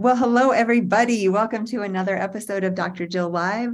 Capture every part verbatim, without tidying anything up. Well, hello, everybody. Welcome to another episode of Doctor Jill Live.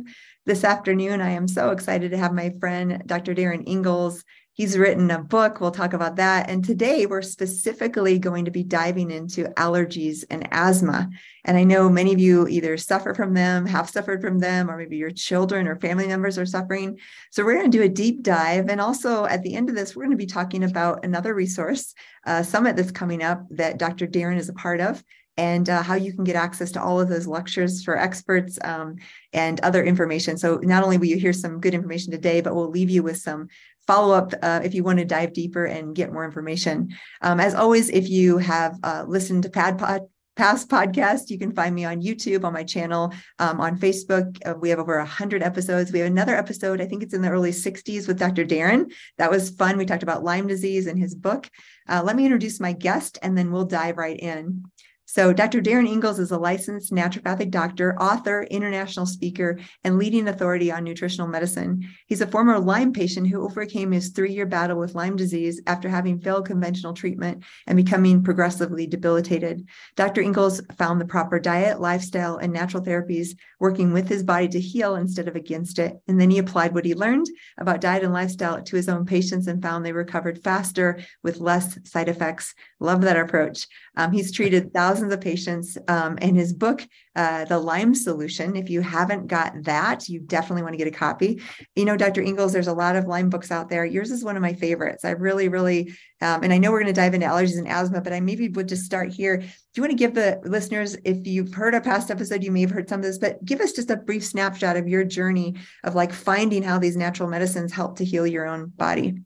This afternoon, I am so excited to have my friend, Doctor Darin Ingels. He's written a book. We'll talk about that. And today we're specifically going to be diving into allergies and asthma. And I know many of you either suffer from them, have suffered from them, or maybe your children or family members are suffering. So we're going to do a deep dive. And also at the end of this, we're going to be talking about another resource, a summit that's coming up that Doctor Darin is a part of, and uh, how you can get access to all of those lectures for experts um, and other information. So not only will you hear some good information today, but we'll leave you with some follow-up uh, if you want to dive deeper and get more information. Um, as always, if you have uh, listened to PADPOD, past podcasts, you can find me on YouTube, on my channel, um, on Facebook. Uh, we have over one hundred episodes. We have another episode, I think it's in the early sixties with Doctor Darin. That was fun. We talked about Lyme disease and his book. Uh, let me introduce my guest, and then we'll dive right in. So Doctor Darin Ingels is a licensed naturopathic doctor, author, international speaker, and leading authority on nutritional medicine. He's a former Lyme patient who overcame his three-year battle with Lyme disease after having failed conventional treatment and becoming progressively debilitated. Doctor Ingels found the proper diet, lifestyle, and natural therapies, working with his body to heal instead of against it. And then he applied what he learned about diet and lifestyle to his own patients and found they recovered faster with less side effects. Love that approach. Um, he's treated thousands Thousands of patients, um, and his book, uh, The Lyme Solution. If you haven't got that, you definitely want to get a copy. You know, Doctor Ingels, there's a lot of Lyme books out there. Yours is one of my favorites. I really, really, um, and I know we're going to dive into allergies and asthma, but I maybe would just start here. Do you want to give the listeners, if you've heard a past episode, you may have heard some of this, but give us just a brief snapshot of your journey of like finding how these natural medicines help to heal your own body.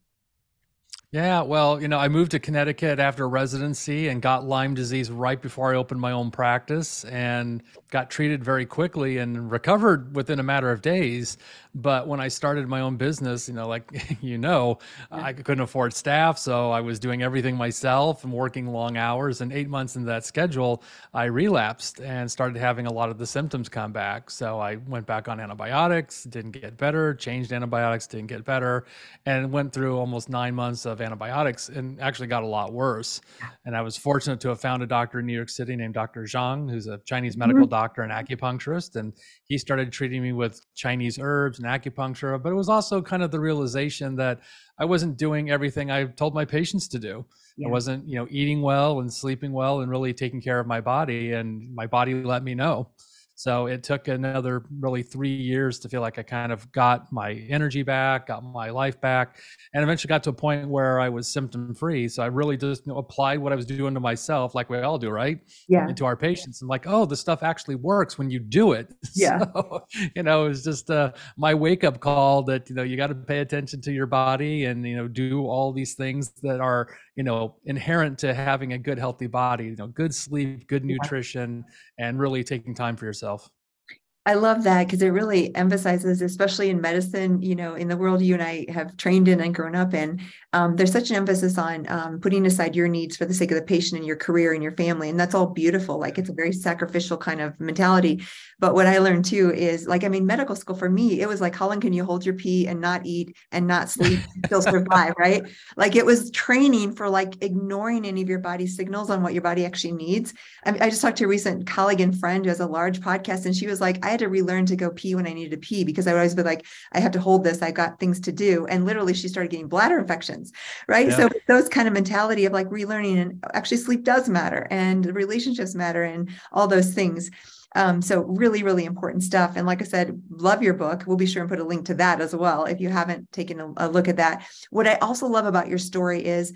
Yeah, well, you know, I moved to Connecticut after residency and got Lyme disease right before I opened my own practice and got treated very quickly and recovered within a matter of days. But when I started my own business, you know, like, you know, yeah. I couldn't afford staff. So I was doing everything myself and working long hours, and eight months into that schedule, I relapsed and started having a lot of the symptoms come back. So I went back on antibiotics, didn't get better, changed antibiotics, didn't get better, and went through almost nine months of antibiotics and actually got a lot worse. And I was fortunate to have found a doctor in New York City named Doctor Zhang, who's a Chinese medical mm-hmm. doctor and acupuncturist. And he started treating me with Chinese herbs and acupuncture, but it was also kind of the realization that I wasn't doing everything I told my patients to do. Yeah. I wasn't, you know, eating well and sleeping well and really taking care of my body, and my body let me know. So it took another really three years to feel like I kind of got my energy back, got my life back, and eventually got to a point where I was symptom free. So I really just, you know, applied what I was doing to myself, like we all do, right? Yeah. And to our patients. And like, oh, this stuff actually works when you do it. Yeah. So, you know, it was just uh, my wake up call that, you know, you got to pay attention to your body and, you know, do all these things that are, you know, inherent to having a good, healthy body, you know, good sleep, good nutrition, and really taking time for yourself. I love that, because it really emphasizes, especially in medicine, you know, in the world you and I have trained in and grown up in, um, there's such an emphasis on um, putting aside your needs for the sake of the patient and your career and your family. And that's all beautiful. Like, it's a very sacrificial kind of mentality. But what I learned too is, like, I mean, medical school for me, it was like, how long can you hold your pee and not eat and not sleep and still survive, right? Like, it was training for like ignoring any of your body signals on what your body actually needs. I, I just talked to a recent colleague and friend who has a large podcast, and she was like, I I had to relearn to go pee when I needed to pee, because I would always be like, I have to hold this. I got things to do. And literally she started getting bladder infections, right? Yeah. So those kind of mentality of like relearning, and actually sleep does matter, and relationships matter, and all those things. Um, so really, really important stuff. And like I said, love your book. We'll be sure and put a link to that as well, if you haven't taken a, a look at that. What I also love about your story is,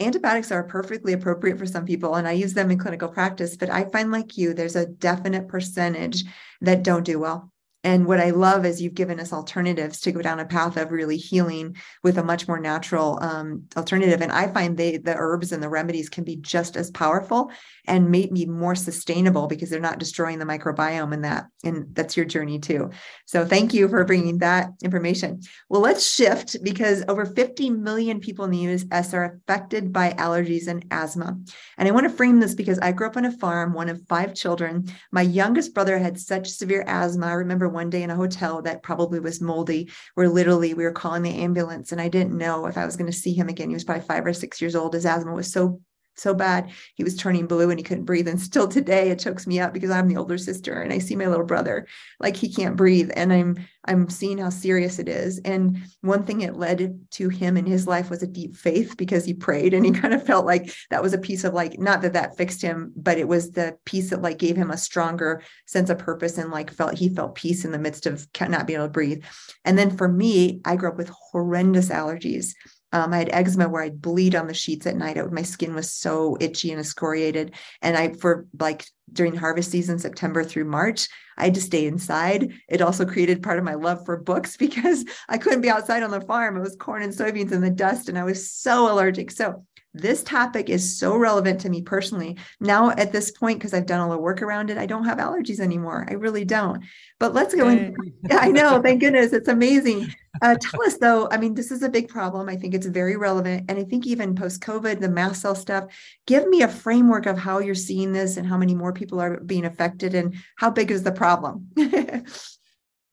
antibiotics are perfectly appropriate for some people, and I use them in clinical practice, but I find, like you, there's a definite percentage that don't do well. And what I love is you've given us alternatives to go down a path of really healing with a much more natural um, alternative. And I find they, the herbs and the remedies can be just as powerful and maybe more sustainable, because they're not destroying the microbiome and that, and that's your journey too. So thank you for bringing that information. Well, let's shift, because over fifty million people in the U S are affected by allergies and asthma. And I want to frame this because I grew up on a farm, one of five children. My youngest brother had such severe asthma. I remember one day in a hotel that probably was moldy, where literally we were calling the ambulance, and I didn't know if I was going to see him again. He was probably five or six years old. His asthma was so so bad. He was turning blue and he couldn't breathe. And still today, it chokes me up because I'm the older sister and I see my little brother, like he can't breathe. And I'm, I'm seeing how serious it is. And one thing it led to him in his life was a deep faith, because he prayed and he kind of felt like that was a piece of like, not that that fixed him, but it was the piece that like gave him a stronger sense of purpose and like felt, he felt peace in the midst of not being able to breathe. And then for me, I grew up with horrendous allergies. Um, I had eczema where I'd bleed on the sheets at night. I, my skin was so itchy and excoriated. And I, for like during harvest season, September through March, I had to stay inside. It also created part of my love for books because I couldn't be outside on the farm. It was corn and soybeans in the dust. And I was so allergic. So this topic is so relevant to me personally. Now at this point, because I've done all the work around it, I don't have allergies anymore. I really don't. But let's go hey. in. I know. Thank goodness. It's amazing. Uh, tell us though, I mean, this is a big problem. I think it's very relevant. And I think even post-COVID, the mast cell stuff, give me a framework of how you're seeing this and how many more people are being affected and how big is the problem?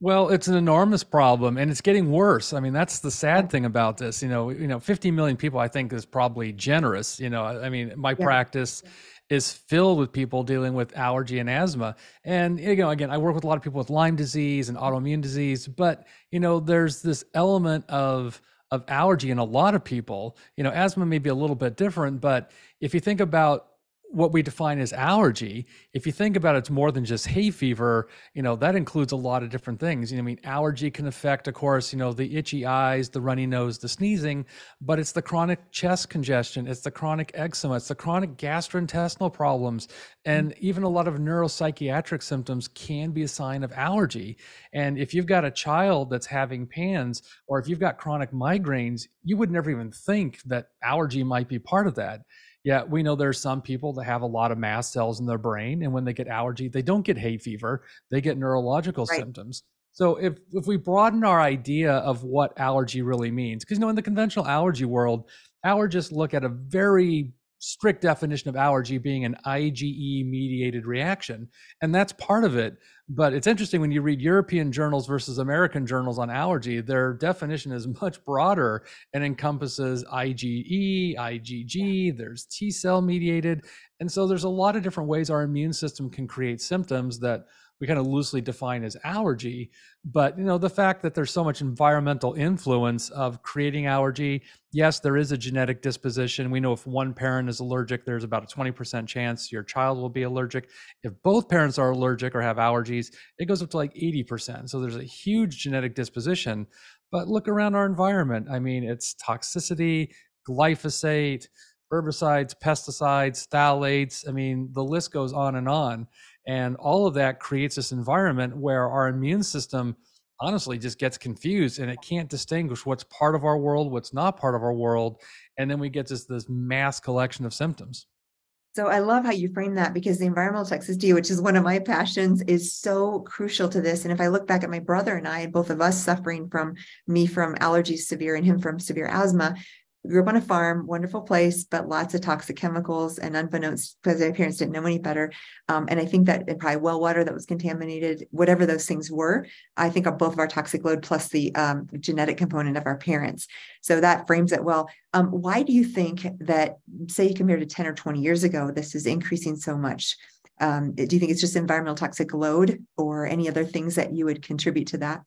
Well, it's an enormous problem and it's getting worse. I mean, that's the sad thing about this. You know, you know, fifty million people, I think, is probably generous. You know, I mean, my yeah. practice is filled with people dealing with allergy and asthma. And, you know, again, I work with a lot of people with Lyme disease and autoimmune disease, but, you know, there's this element of of allergy in a lot of people. You know, asthma may be a little bit different, but if you think about what we define as allergy, if you think about it, it's more than just hay fever. You know, that includes a lot of different things. You know, I mean, allergy can affect, of course, you know, the itchy eyes, the runny nose, the sneezing, but it's the chronic chest congestion, it's the chronic eczema, it's the chronic gastrointestinal problems. And even a lot of neuropsychiatric symptoms can be a sign of allergy. And if you've got a child that's having PANS, or if you've got chronic migraines, you would never even think that allergy might be part of that. Yeah, we know there's some people that have a lot of mast cells in their brain, and when they get allergy, they don't get hay fever, they get neurological right. symptoms. So if if we broaden our idea of what allergy really means, because you know, in the conventional allergy world, allergists look at a very strict definition of allergy being an IgE-mediated reaction, and that's part of it. But it's interesting when you read European journals versus American journals on allergy, their definition is much broader and encompasses IgE, IgG, there's T-cell mediated. And so there's a lot of different ways our immune system can create symptoms that we kind of loosely define as allergy. But you know, the fact that there's so much environmental influence of creating allergy, yes, there is a genetic disposition. We know if one parent is allergic, there's about a twenty percent chance your child will be allergic. If both parents are allergic or have allergies, it goes up to like eighty percent. So there's a huge genetic disposition. But look around our environment. I mean, it's toxicity, glyphosate, herbicides, pesticides, phthalates. I mean, the list goes on and on. And all of that creates this environment where our immune system honestly just gets confused and it can't distinguish what's part of our world, what's not part of our world. And then we get this, this mass collection of symptoms. So I love how you frame that, because the environmental toxicity, which is one of my passions, is so crucial to this. And if I look back at my brother and I, both of us suffering from me from allergies severe and him from severe asthma, we grew up on a farm, wonderful place, but lots of toxic chemicals, and unbeknownst, because my parents didn't know any better. Um, and I think that and probably well water that was contaminated, whatever those things were, I think of both of our toxic load plus the um, genetic component of our parents. So that frames it well. Um, why do you think that, say compared to ten or twenty years ago, this is increasing so much? Um, do you think it's just environmental toxic load or any other things that you would contribute to that?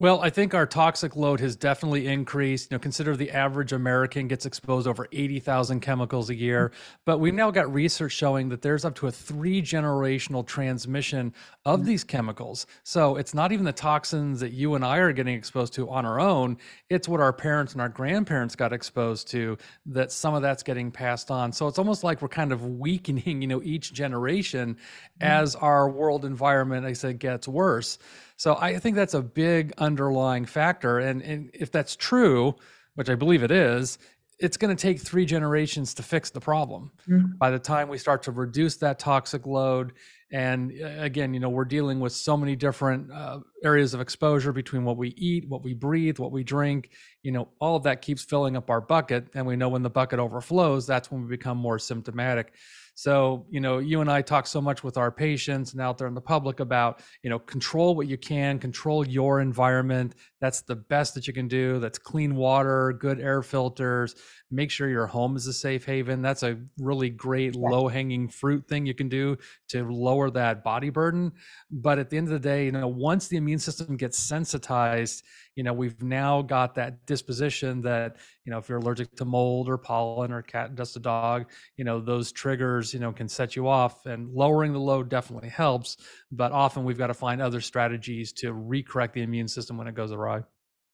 Well, I think our toxic load has definitely increased. You know, consider the average American gets exposed over eighty thousand chemicals a year, but we've now got research showing that there's up to a three generational transmission of these chemicals. So it's not even the toxins that you and I are getting exposed to on our own. It's what our parents and our grandparents got exposed to, that some of that's getting passed on. So it's almost like we're kind of weakening, you know, each generation as our world environment, I said, gets worse. So I think that's a big underlying factor. And, and if that's true, which I believe it is, it's going to take three generations to fix the problem. Mm-hmm. By the time we start to reduce that toxic load. And again, you know, we're dealing with so many different uh, areas of exposure between what we eat, what we breathe, what we drink, you know, all of that keeps filling up our bucket. And we know when the bucket overflows, that's when we become more symptomatic. So, you know, you and I talk so much with our patients and out there in the public about, you know, control what you can, control your environment. That's the best that you can do. That's clean water, good air filters. Make sure your home is a safe haven. That's a really great low-hanging fruit thing you can do to lower that body burden. But at the end of the day, you know, once the immune system gets sensitized, you know, we've now got that disposition that, you know, if you're allergic to mold or pollen or cat dust, a dog, you know, those triggers, you know, can set you off, and lowering the load definitely helps. But often we've got to find other strategies to recorrect the immune system when it goes awry.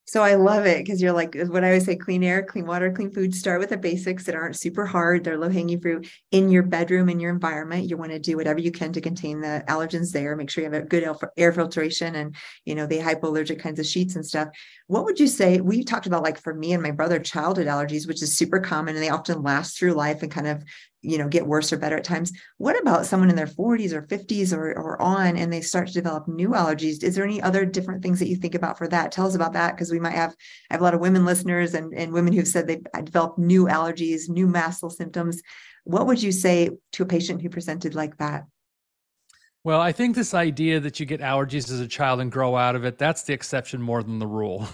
So I love it, because you're like, when I always say clean air, clean water, clean food, start with the basics that aren't super hard. They're low hanging fruit in your bedroom, in your environment. You want to do whatever you can to contain the allergens there. Make sure you have a good air filtration and, you know, the hypoallergenic kinds of sheets and stuff. What would you say? We talked about, like, for me and my brother, childhood allergies, which is super common, and they often last through life and kind of, you know, get worse or better at times. What about someone in their forties or fifties or, or on, and they start to develop new allergies? Is there any other different things that you think about for that? Tell us about that, because we might have, I have a lot of women listeners and, and women who've said they've developed new allergies, new mast cell symptoms. What would you say to a patient who presented like that? Well, I think this idea that you get allergies as a child and grow out of it, that's the exception more than the rule.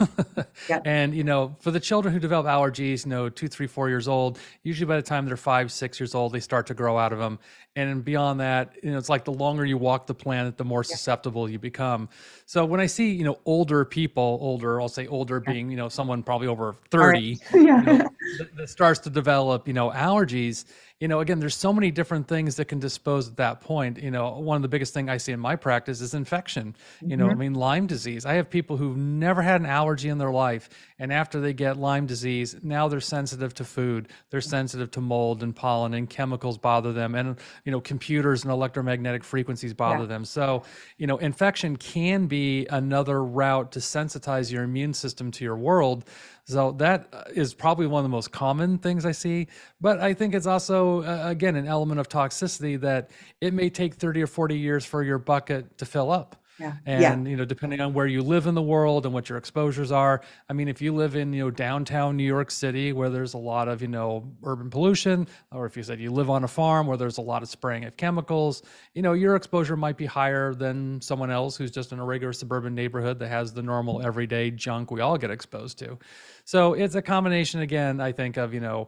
Yeah. And, you know, for the children who develop allergies, you know, two, three, four years old, usually by the time they're five, six years old, they start to grow out of them. And beyond that, you know, it's like the longer you walk the planet, the more yeah. susceptible you become. So when I see, you know, older people, older, I'll say older yeah. being, you know, someone probably over thirty, right. yeah. you know, that, that starts to develop, you know, allergies. You know, again, there's so many different things that can dispose at that point. You know, one of the biggest thing I see in my practice is infection. You know, mm-hmm. I mean, Lyme disease. I have people who've never had an allergy in their life, and after they get Lyme disease, now they're sensitive to food, they're sensitive to mold and pollen, and chemicals bother them, and, you know, computers and electromagnetic frequencies bother yeah. them. So, you know, infection can be another route to sensitize your immune system to your world. So that is probably one of the most common things I see. But I think it's also, uh, again, an element of toxicity that it may take thirty or forty years for your bucket to fill up. Yeah. And, yeah. you know, depending on where you live in the world and what your exposures are. I mean, if you live in, you know, downtown New York City, where there's a lot of, you know, urban pollution, or if you said you live on a farm where there's a lot of spraying of chemicals, you know, your exposure might be higher than someone else who's just in a regular suburban neighborhood that has the normal everyday junk we all get exposed to. So it's a combination, again, I think, of, you know,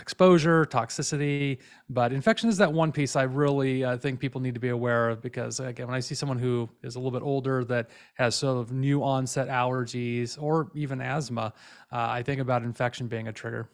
exposure, toxicity, but infection is that one piece I really uh, think people need to be aware of, because, again, when I see someone who is a little bit older that has sort of new onset allergies or even asthma, uh, I think about infection being a trigger.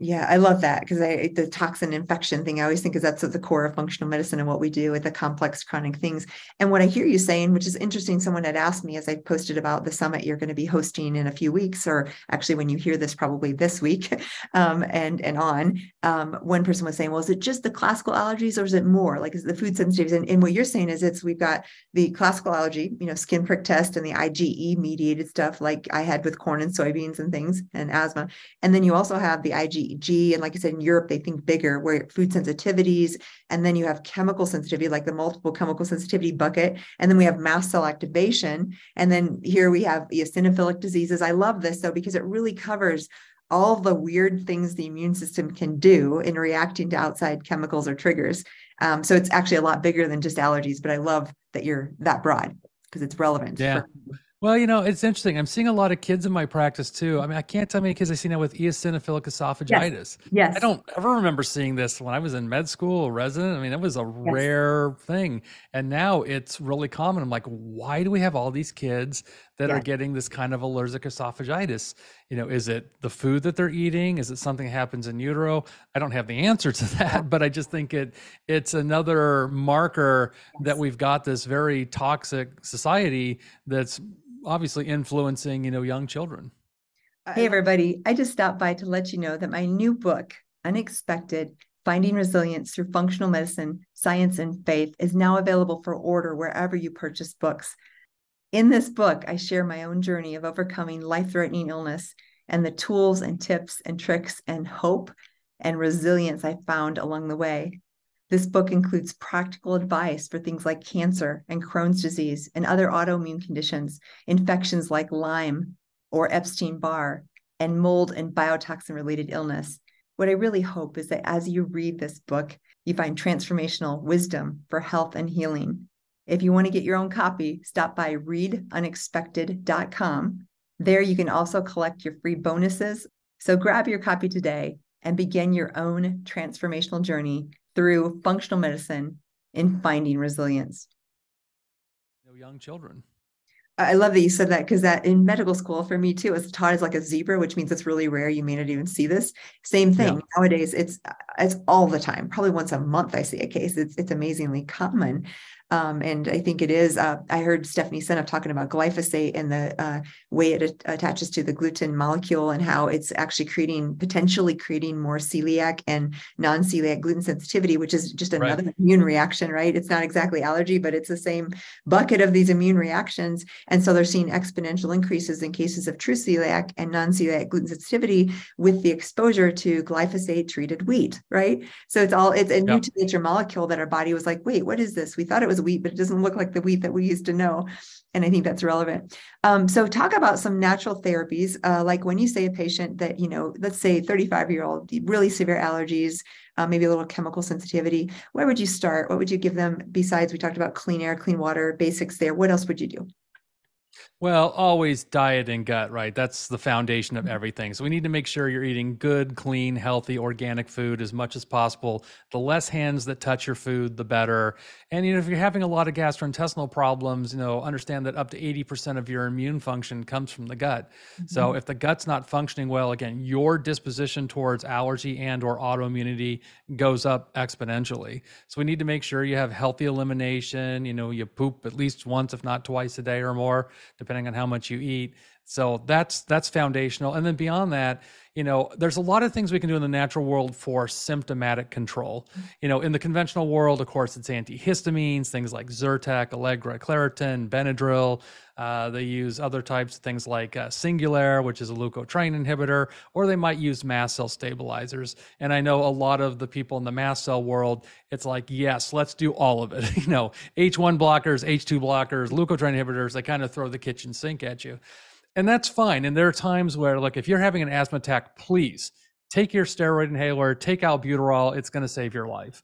Yeah, I love that, because I, the toxin infection thing, I always think, is that's at the core of functional medicine and what we do with the complex chronic things. And what I hear you saying, which is interesting, someone had asked me as I posted about the summit you're going to be hosting in a few weeks, or actually when you hear this, probably this week, um, and, and on, um, one person was saying, well, is it just the classical allergies, or is it more like, is the food sensitivities? And, and what you're saying is, it's, we've got the classical allergy, you know, skin prick test and the IgE mediated stuff like I had with corn and soybeans and things and asthma. And then you also have the IgE. And like I said, in Europe, they think bigger, where food sensitivities, and then you have chemical sensitivity, like the multiple chemical sensitivity bucket. And then we have mast cell activation. And then here we have eosinophilic diseases. I love this, though, because it really covers all the weird things the immune system can do in reacting to outside chemicals or triggers. Um, so it's actually a lot bigger than just allergies, but I love that you're that broad, because it's relevant. Yeah. For- Well, you know, it's interesting. I'm seeing a lot of kids in my practice too. I mean, I can't tell how many kids I see now with eosinophilic esophagitis. Yes. yes. I don't ever remember seeing this when I was in med school, a resident. I mean, it was a yes. rare thing. And now it's really common. I'm like, why do we have all these kids that yeah. are getting this kind of allergic esophagitis? You know, is it the food that they're eating? Is it something that happens in utero? I don't have the answer to that, but I just think it it's another marker yes. that we've got this very toxic society that's obviously influencing, you know, young children. Hey, everybody. I just stopped by to let you know that my new book, Unexpected, Finding Resilience Through Functional Medicine, Science, and Faith, is now available for order wherever you purchase books. In this book, I share my own journey of overcoming life-threatening illness and the tools and tips and tricks and hope and resilience I found along the way. This book includes practical advice for things like cancer and Crohn's disease and other autoimmune conditions, infections like Lyme or Epstein-Barr, and mold and biotoxin-related illness. What I really hope is that as you read this book, You find transformational wisdom for health and healing. If you want to get your own copy, stop by read unexpected dot com. There you can also collect your free bonuses. So grab your copy today and begin your own transformational journey through functional medicine in finding resilience. No young children. I love that you said that, because that in medical school for me too, it's taught as like a zebra, which means it's really rare. You may not even see this. Same thing. Yeah. Nowadays, it's it's all the time. Probably once a month I see a case. It's it's amazingly common. Um, and I think it is, uh, I heard Stephanie Seneff talking about glyphosate and the uh, way it at- attaches to the gluten molecule and how it's actually creating, potentially creating more celiac and non-celiac gluten sensitivity, which is just another right. immune reaction, right? It's not exactly allergy, but it's the same bucket of these immune reactions. And so they're seeing exponential increases in cases of true celiac and non-celiac gluten sensitivity with the exposure to glyphosate treated wheat, right? So it's all, it's a new yep. to nature molecule that our body was like, wait, what is this? We thought it was wheat, but it doesn't look like the wheat that we used to know. And I think that's relevant. Um, so talk about some natural therapies, uh, like when you say a patient that, you know, let's say thirty-five year old, really severe allergies, uh, maybe a little chemical sensitivity, where would you start? What would you give them? Besides, we talked about clean air, clean water, basics there. What else would you do? Well, always diet and gut, right? That's the foundation of everything. So we need to make sure you're eating good, clean, healthy, organic food as much as possible. The less hands that touch your food, the better. And you know, if you're having a lot of gastrointestinal problems, you know, understand that up to eighty percent of your immune function comes from the gut. Mm-hmm. So if the gut's not functioning well, again, your disposition towards allergy and or autoimmunity goes up exponentially. So we need to make sure you have healthy elimination. You know, you poop at least once, if not twice a day or more, depending on how much you eat. So that's that's foundational. And then beyond that, you know, there's a lot of things we can do in the natural world for symptomatic control. You know, in the conventional world, of course, it's antihistamines, things like Zyrtec, Allegra, Claritin, Benadryl. Uh, they use other types of things like uh, Singulair, which is a leukotriene inhibitor, or they might use mast cell stabilizers. And I know a lot of the people in the mast cell world, it's like, yes, let's do all of it. You know, H one blockers, H two blockers, leukotriene inhibitors, they kind of throw the kitchen sink at you. And that's fine. And there are times where, like, if you're having an asthma attack, please take your steroid inhaler, take albuterol. It's going to save your life.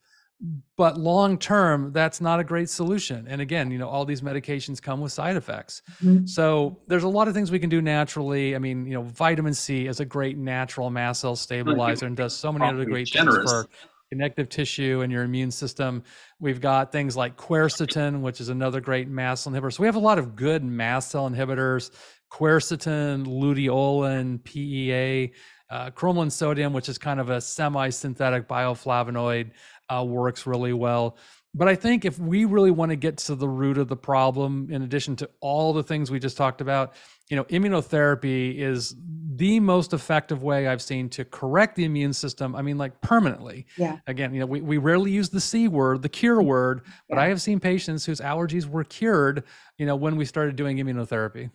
But long term, that's not a great solution. And again, you know, all these medications come with side effects. Mm-hmm. So there's a lot of things we can do naturally. I mean, you know, vitamin C is a great natural mast cell stabilizer and does so many other great generous. things for connective tissue and your immune system. We've got things like quercetin, which is another great mast cell inhibitor. So we have a lot of good mast cell inhibitors. Quercetin, luteolin, P E A, uh, Chromaline sodium, which is kind of a semi-synthetic bioflavonoid, uh, works really well. But I think if we really want to get to the root of the problem, in addition to all the things we just talked about, you know, immunotherapy is the most effective way I've seen to correct the immune system. I mean, like permanently. Yeah. Again, you know, we, we rarely use the C word, the cure word, but yeah. I have seen patients whose allergies were cured, you know, when we started doing immunotherapy.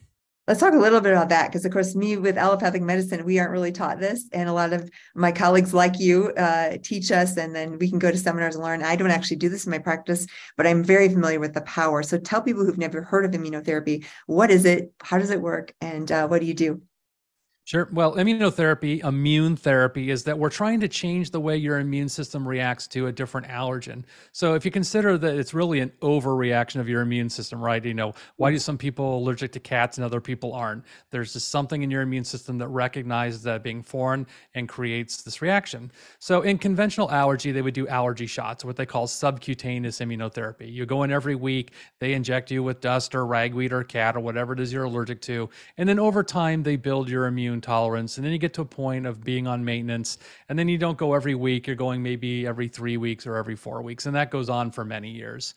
Let's talk a little bit about that, because, of course, me with allopathic medicine, we aren't really taught this. And a lot of my colleagues like you uh, teach us, and then we can go to seminars and learn. I don't actually do this in my practice, but I'm very familiar with the power. So tell people who've never heard of immunotherapy, what is it? How does it work? And uh, what do you do? Sure. Well, immunotherapy, immune therapy, is that we're trying to change the way your immune system reacts to a different allergen. So if you consider that it's really an overreaction of your immune system, right? You know, why do some people allergic to cats and other people aren't? There's just something in your immune system that recognizes that being foreign and creates this reaction. So in conventional allergy, they would do allergy shots, what they call subcutaneous immunotherapy. You go in every week, they inject you with dust or ragweed or cat or whatever it is you're allergic to. And then over time, they build your immune tolerance, and then you get to a point of being on maintenance, and then you don't go every week. You're going maybe every three weeks or every four weeks, and that goes on for many years.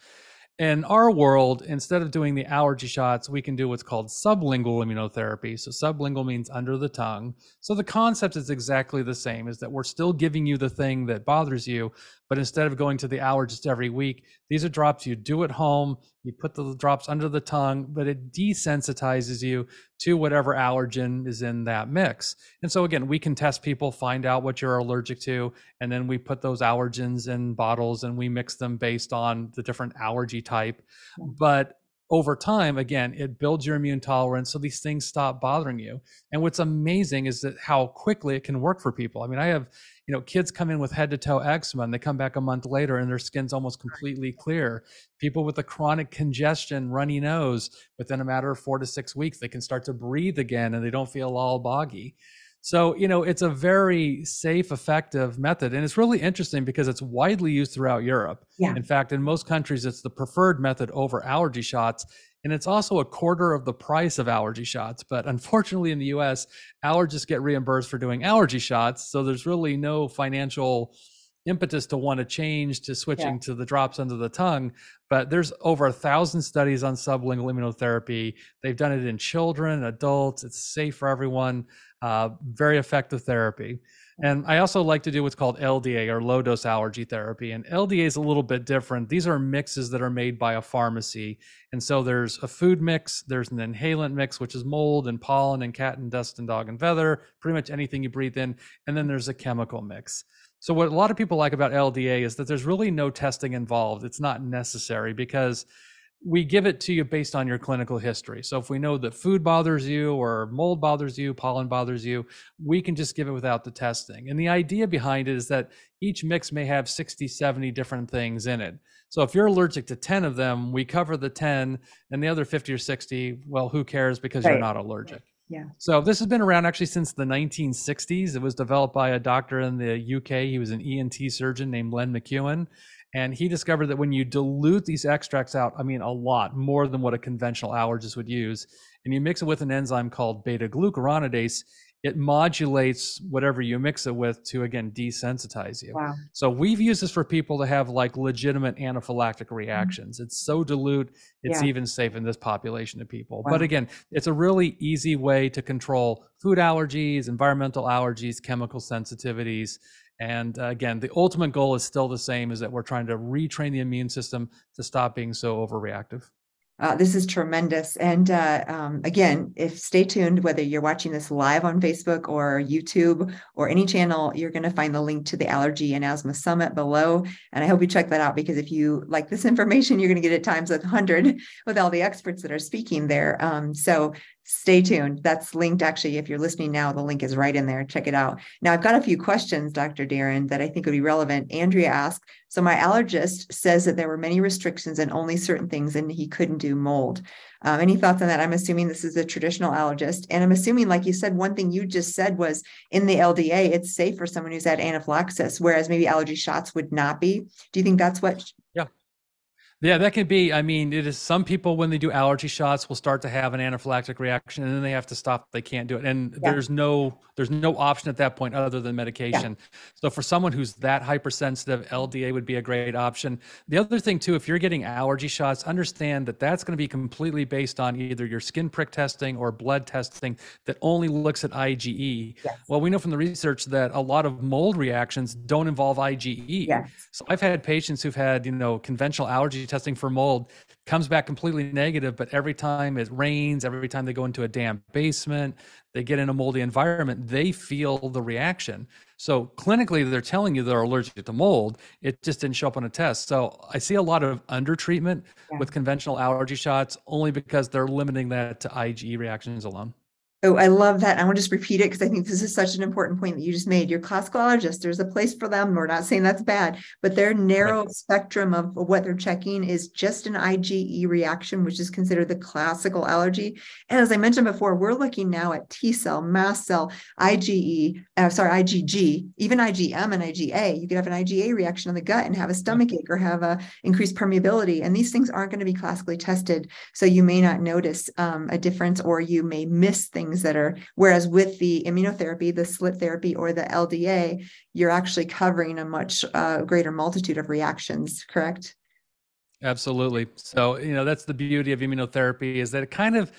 In our world, instead of doing the allergy shots, we can do what's called sublingual immunotherapy. So sublingual means under the tongue. So the concept is exactly the same, is that we're still giving you the thing that bothers you, but instead of going to the allergist every week, these are drops you do at home. You put the drops under the tongue, but it desensitizes you to whatever allergen is in that mix. And so again, we can test people, find out what you're allergic to, and then we put those allergens in bottles and we mix them based on the different allergy type. But over time, again, it builds your immune tolerance, so these things stop bothering you. And what's amazing is that how quickly it can work for people. I mean, I have you know, kids come in with head to toe eczema and they come back a month later and their skin's almost completely clear. People with a chronic congestion, runny nose, within a matter of four to six weeks, they can start to breathe again and they don't feel all boggy. So, you know, it's a very safe, effective method. And it's really interesting because it's widely used throughout Europe. Yeah. In fact, in most countries, it's the preferred method over allergy shots. And it's also a quarter of the price of allergy shots. But unfortunately, in the U S, allergists get reimbursed for doing allergy shots. So there's really no financial impetus to want to change to switching yeah. to the drops under the tongue. But there's over a thousand studies on sublingual immunotherapy. They've done it in children, adults. It's safe for everyone. Uh, very effective therapy. And I also like to do what's called L D A, or low dose allergy therapy. And L D A is a little bit different. These are mixes that are made by a pharmacy. And so there's a food mix, there's an inhalant mix, which is mold and pollen and cat and dust and dog and feather, pretty much anything you breathe in. And then there's a chemical mix. So what a lot of people like about L D A is that there's really no testing involved. It's not necessary because we give it to you based on your clinical history. So if we know that food bothers you or mold bothers you, pollen bothers you, we can just give it without the testing. And the idea behind it is that each mix may have sixty, seventy different things in it. So if you're allergic to ten of them, we cover the ten, and the other fifty or sixty, well, who cares, because right. you're not allergic. Yeah. So this has been around actually since the nineteen sixties. It was developed by a doctor in the U K. He was an E N T surgeon named Len McEwen. And he discovered that when you dilute these extracts out, I mean, a lot more than what a conventional allergist would use, and you mix it with an enzyme called beta-glucuronidase, it modulates whatever you mix it with to, again, desensitize you. Wow. So we've used this for people to have like legitimate anaphylactic reactions. Mm-hmm. It's so dilute, it's yeah. even safe in this population of people. Wow. But again, it's a really easy way to control food allergies, environmental allergies, chemical sensitivities. And again, the ultimate goal is still the same, is that we're trying to retrain the immune system to stop being so overreactive. Uh, this is tremendous. And uh, um, again, if stay tuned, whether you're watching this live on Facebook or YouTube or any channel, you're going to find the link to the Allergy and Asthma Summit below. And I hope you check that out, because if you like this information, you're going to get it times one hundred with all the experts that are speaking there. Um, so stay tuned. That's linked. Actually, if you're listening now, the link is right in there. Check it out. Now, I've got a few questions, Doctor Darin, that I think would be relevant. Andrea asked, so my allergist says that there were many restrictions and only certain things, and he couldn't do mold. Um, any thoughts on that? I'm assuming this is a traditional allergist. And I'm assuming, like you said, one thing you just said was in the L D A, it's safe for someone who's had anaphylaxis, whereas maybe allergy shots would not be. Do you think that's what? Yeah. Yeah, that can be. I mean, it is, some people, when they do allergy shots, will start to have an anaphylactic reaction, and then they have to stop. They can't do it. And yeah. there's no, there's no option at that point other than medication. Yeah. So for someone who's that hypersensitive, L D A would be a great option. The other thing too, if you're getting allergy shots, understand that that's going to be completely based on either your skin prick testing or blood testing that only looks at IgE. Yes. Well, we know from the research that a lot of mold reactions don't involve IgE. Yes. So I've had patients who've had, you know, conventional allergy testing for mold, comes back completely negative, but every time it rains, every time they go into a damp basement, they get in a moldy environment, they feel the reaction. So clinically, they're telling you they're allergic to mold. It just didn't show up on a test. So I see a lot of undertreatment yeah. with conventional allergy shots, only because they're limiting that to IgE reactions alone. Oh, I love that. I want to just repeat it, because I think this is such an important point that you just made. Your classical allergists, there's a place for them. We're not saying that's bad, but their narrow right. spectrum of what they're checking is just an IgE reaction, which is considered the classical allergy. And as I mentioned before, we're looking now at T cell, mast cell, IgE, uh, sorry, IgG, even IgM and IgA. You could have an IgA reaction on the gut and have a stomach ache or have a increased permeability. And these things aren't going to be classically tested. So you may not notice um, a difference, or you may miss things that are, whereas with the immunotherapy, the slit therapy, or the L D A, you're actually covering a much uh, greater multitude of reactions, correct? Absolutely. So, you know, that's the beauty of immunotherapy, is that it kind of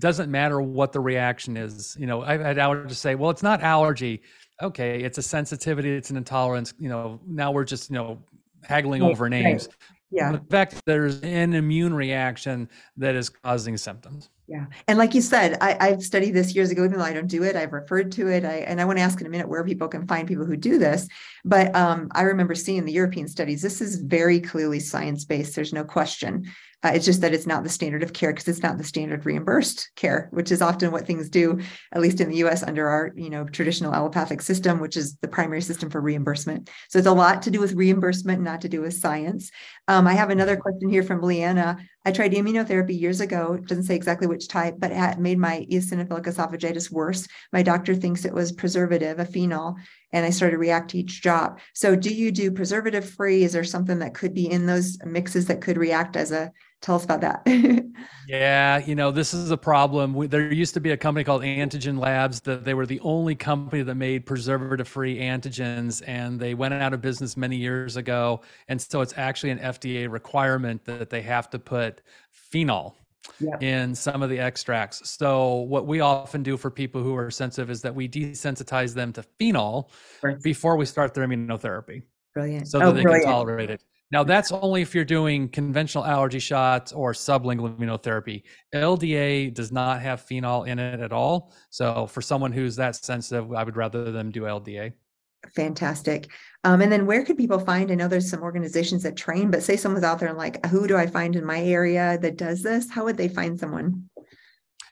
doesn't matter what the reaction is. You know, I've had allergists say, well, it's not allergy. Okay. It's a sensitivity. It's an intolerance. You know, now we're just, you know, haggling right, over names. Right. Yeah. The fact there's an immune reaction that is causing symptoms. Yeah. And like you said, I, I've studied this years ago, even though I don't do it, I've referred to it. I, and I want to ask in a minute where people can find people who do this. But um, I remember seeing the European studies. This is very clearly science-based. There's no question. Uh, it's just that it's not the standard of care because it's not the standard reimbursed care, which is often what things do, at least in the U S under our, you know, traditional allopathic system, which is the primary system for reimbursement. So it's a lot to do with reimbursement, not to do with science. Um, I have another question here from Leanna. I tried immunotherapy years ago. It doesn't say exactly which type, but it made my eosinophilic esophagitis worse. My doctor thinks it was preservative, a phenol, and I started to react to each drop. So do you do preservative free? Is there something that could be in those mixes that could react as a, tell us about that. Yeah. You know, this is a problem. There used to be a company called Antigen Labs that they were the only company that made preservative free antigens, and they went out of business many years ago. And so it's actually an F D A requirement that they have to put phenol Yep. in some of the extracts. So what we often do for people who are sensitive is that we desensitize them to phenol right. before we start their immunotherapy. Brilliant. So that oh, they brilliant. can tolerate it. Now that's only if you're doing conventional allergy shots or sublingual immunotherapy. L D A does not have phenol in it at all. So for someone who's that sensitive, I would rather them do L D A. Fantastic. Um, and then where could people find, I know there's some organizations that train, but say someone's out there and like, who do I find in my area that does this? How would they find someone?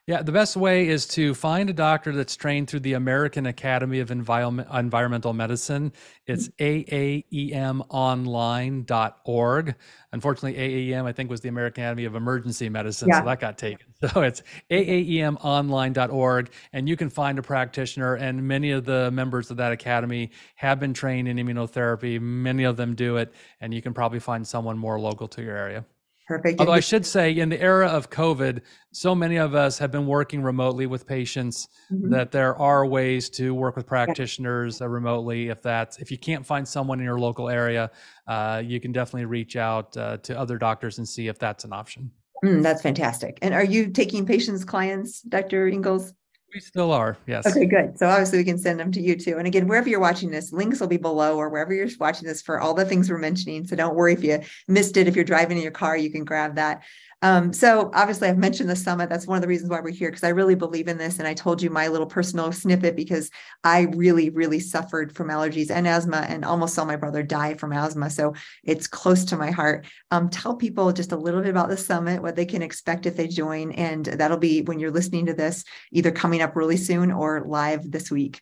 Yeah, the best way is to find a doctor that's trained through the American Academy of Environment, Environmental Medicine. It's A A E M online dot org. Unfortunately, A A E M, I think, was the American Academy of Emergency Medicine, yeah. so that got taken. So it's A A E M online dot org, and you can find a practitioner, and many of the members of that academy have been trained in immunotherapy. Many of them do it, and you can probably find someone more local to your area. Perfect. Although I should say, in the era of COVID, so many of us have been working remotely with patients mm-hmm. that there are ways to work with practitioners yeah. remotely. If that's, if you can't find someone in your local area, uh, you can definitely reach out uh, to other doctors and see if that's an option. Mm, that's fantastic. And are you taking patients, clients, Doctor Ingels? We still are, yes. Okay, good. So obviously we can send them to you too. And again, wherever you're watching this, links will be below or wherever you're watching this for all the things we're mentioning. So don't worry if you missed it. If you're driving in your car, you can grab that. Um, so obviously I've mentioned the summit. That's one of the reasons why we're here, because I really believe in this. And I told you my little personal snippet, because I really, really suffered from allergies and asthma, and almost saw my brother die from asthma. So it's close to my heart. Um, tell people just a little bit about the summit, what they can expect if they join. And that'll be when you're listening to this, either coming up really soon or live this week.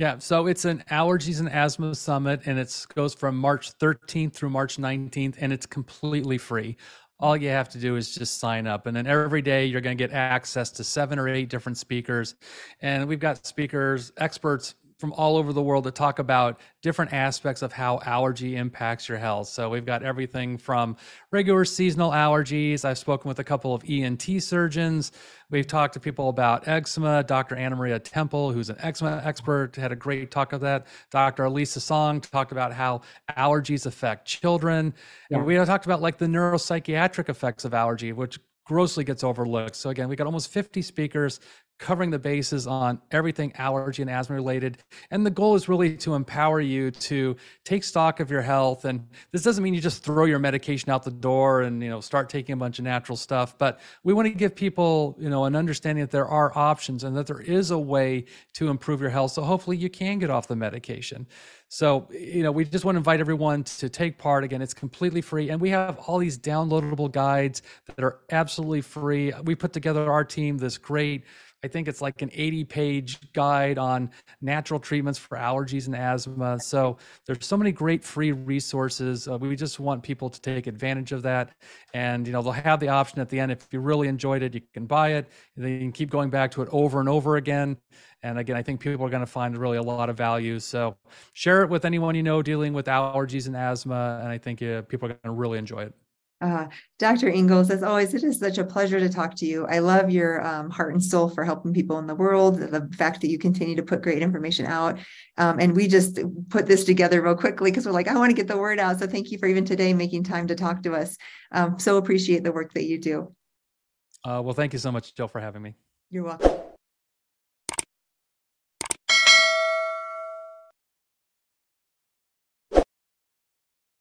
Yeah, so it's an allergies and asthma summit, and it goes from March thirteenth through March nineteenth, and it's completely free. All you have to do is just sign up. And then every day you're going to get access to seven or eight different speakers. And we've got speakers, experts from all over the world that talk about different aspects of how allergy impacts your health. So we've got everything from regular seasonal allergies. I've spoken with a couple of E N T surgeons. We've talked to people about eczema. Doctor Anna Maria Temple, who's an eczema expert, had a great talk of that. Doctor Elisa Song talked about how allergies affect children. Yeah. And we talked about like the neuropsychiatric effects of allergy, which grossly gets overlooked. So again, we got almost fifty speakers covering the bases on everything allergy and asthma related. And the goal is really to empower you to take stock of your health. And this doesn't mean you just throw your medication out the door and, you know, start taking a bunch of natural stuff, but we want to give people, you know, an understanding that there are options and that there is a way to improve your health. So hopefully you can get off the medication. So, you know, we just want to invite everyone to take part. Again, it's completely free. And we have all these downloadable guides that are absolutely free. We put together our team, this great, I think it's like an eighty page guide on natural treatments for allergies and asthma. So there's so many great free resources. Uh, we just want people to take advantage of that. And, you know, they'll have the option at the end. If you really enjoyed it, you can buy it. And then you can keep going back to it over and over again. And again, I think people are going to find really a lot of value. So share it with anyone you know dealing with allergies and asthma. And I think yeah, people are going to really enjoy it. Uh, Doctor Ingels, as always, it is such a pleasure to talk to you. I love your um, heart and soul for helping people in the world, the fact that you continue to put great information out. Um, and we just put this together real quickly because we're like, I want to get the word out. So thank you for even today making time to talk to us. Um, so appreciate the work that you do. Uh, well, thank you so much, Jill, for having me. You're welcome.